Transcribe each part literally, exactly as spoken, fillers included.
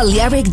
Balearic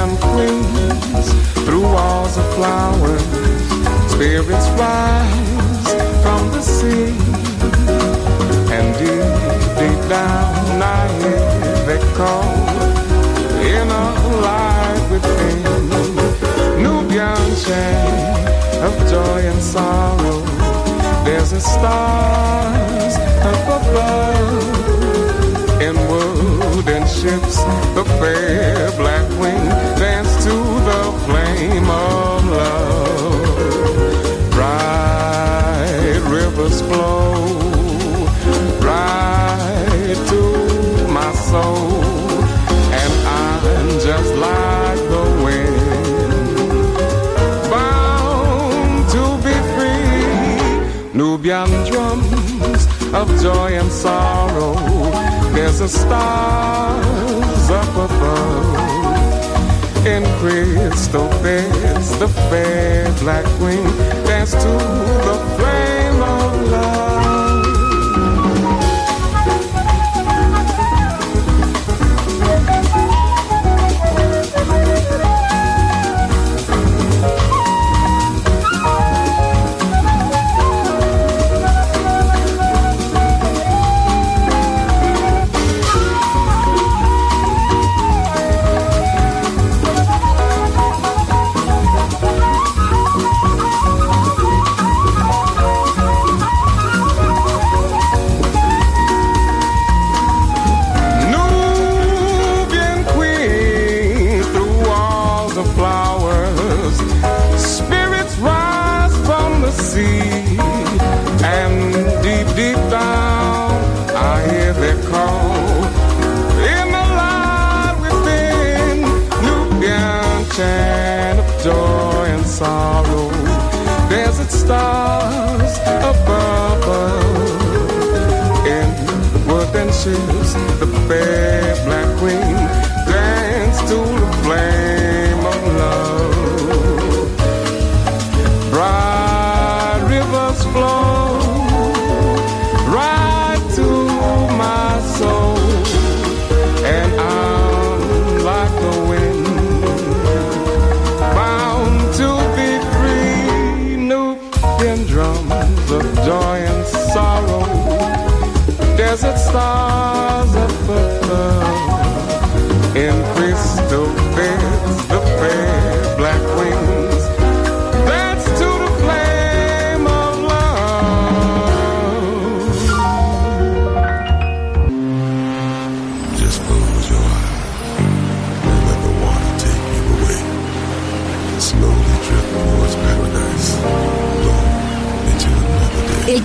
and queens through walls of flowers. Spirits rise from the sea, and deep, deep down I hear they call in a light within. Nubian chant of joy and sorrow. There's a stars up above in wood and ships. The fair black wing dance to the flame of love. Bright rivers flow right to my soul, and I'm just like the wind, bound to be free. Nubian drums of joy and sorrow. There's a stars up above. In crystal beds, the fair black queen danced to the flame of love. Stars above, in wood and ships, the fair black queen dance to the flame of love. Bright rivers flow right to my soul, and I'm like the wind, bound to be free. New drums of joy and sorrow, desert stars up above, in crystal beds, the fair black wings, that's to the flame of love. Just close your eyes and let the water take you away, slowly drift towards paradise. El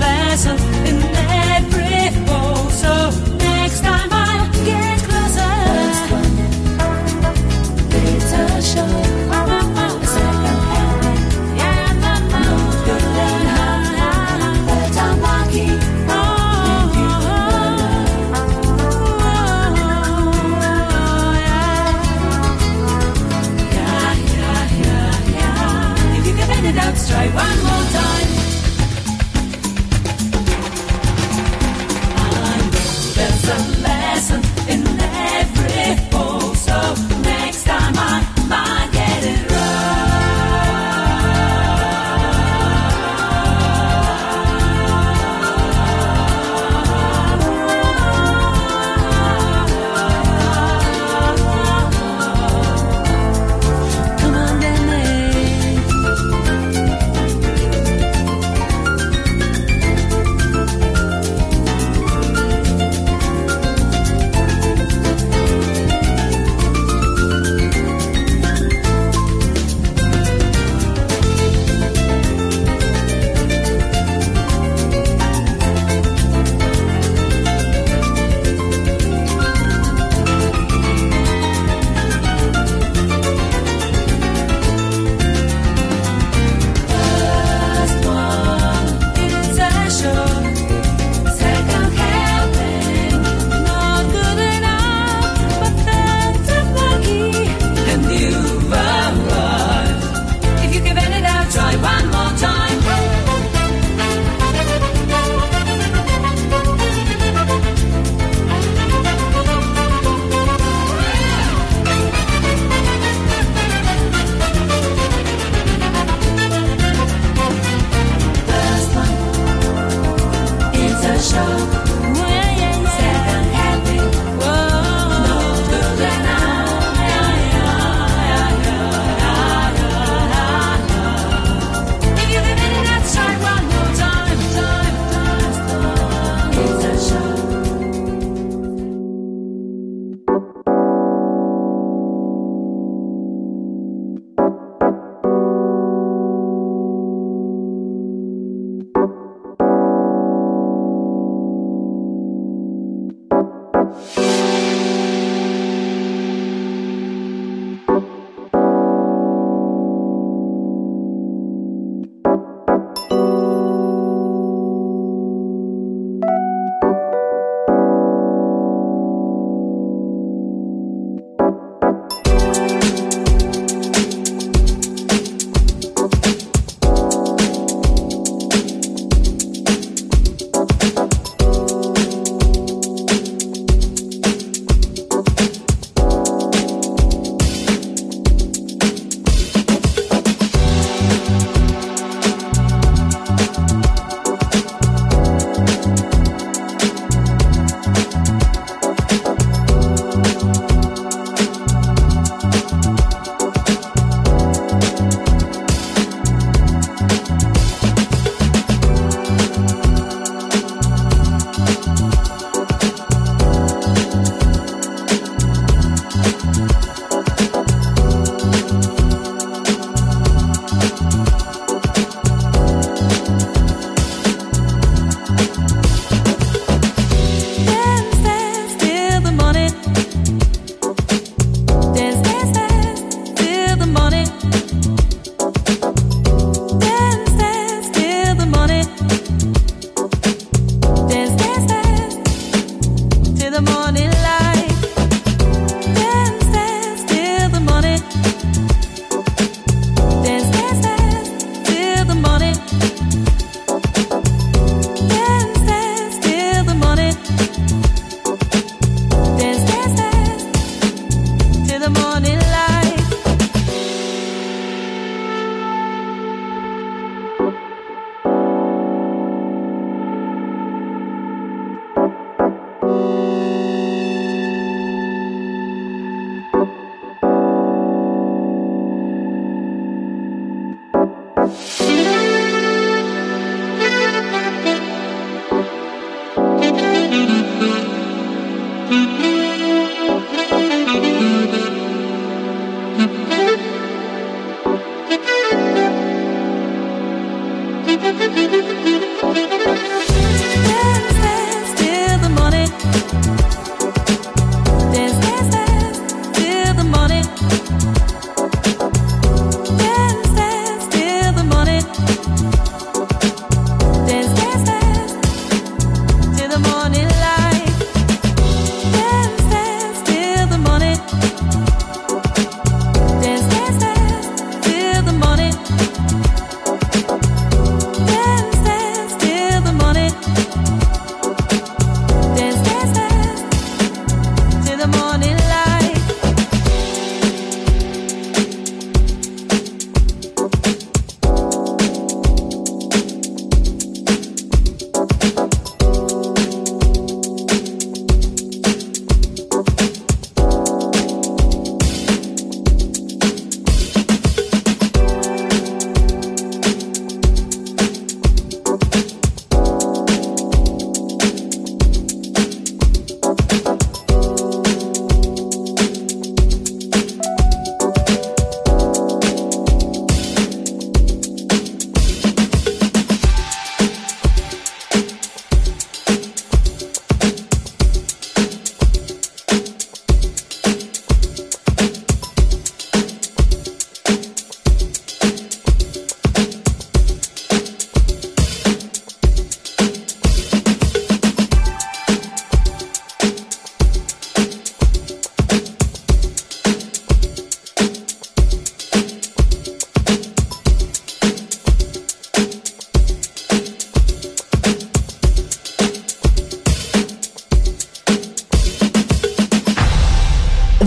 lesson in every fall. So next time I'll get closer. First one, bitter shot, a second helping, no good than her, but I'm lucky. If you yeah. yeah, yeah, yeah, yeah. If you can bend it out, try one more time. There's a lesson in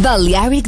Balearic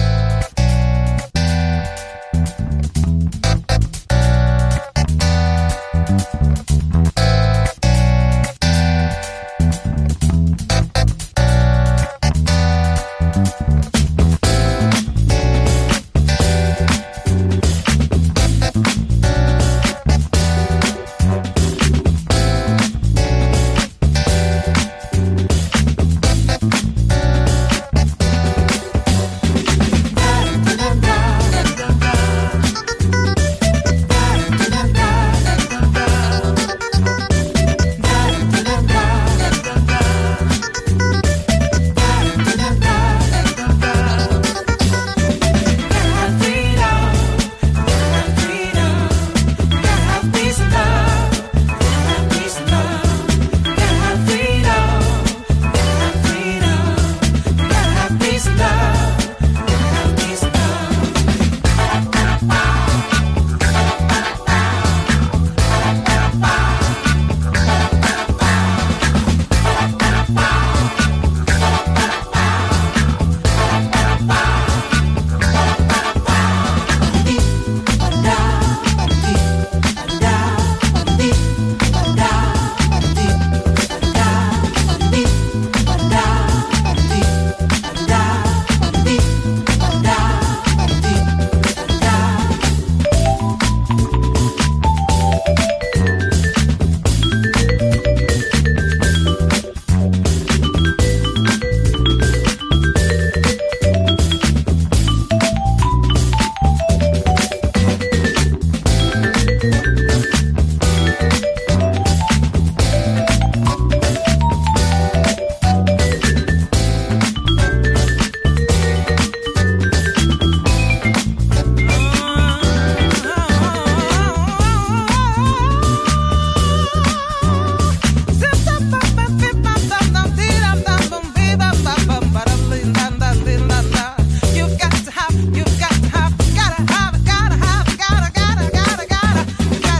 Gotta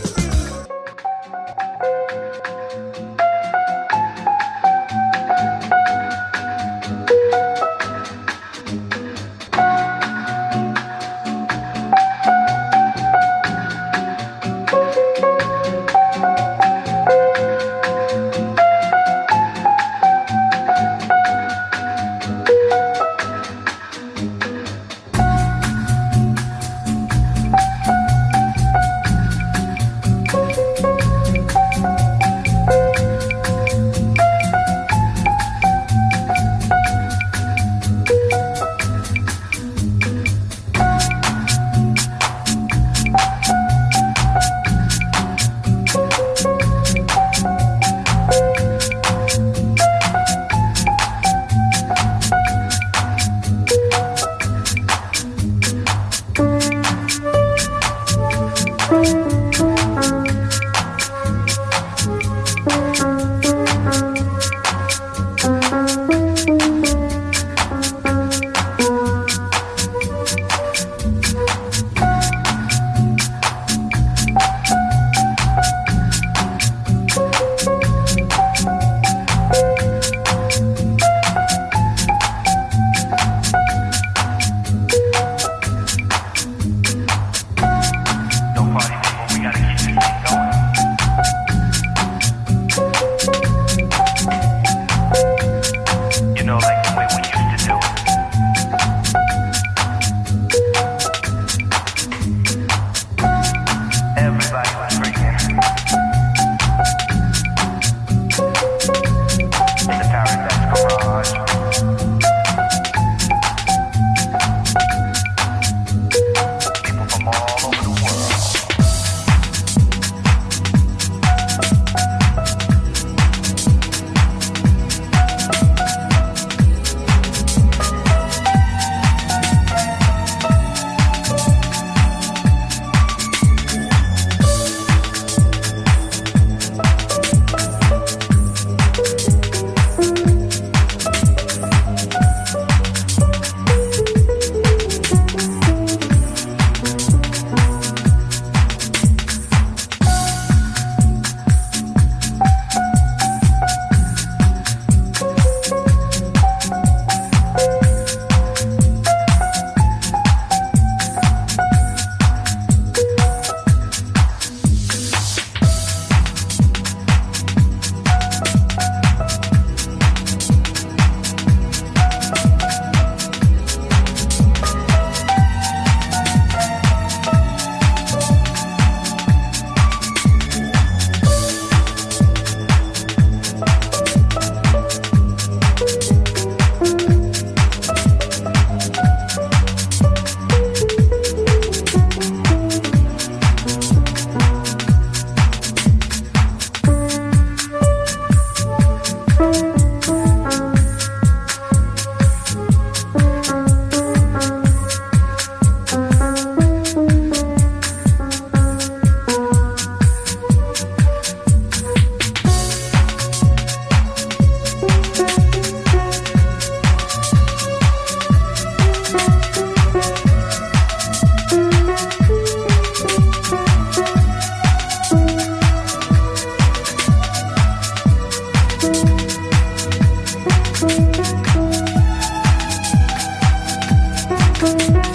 We'll be right back.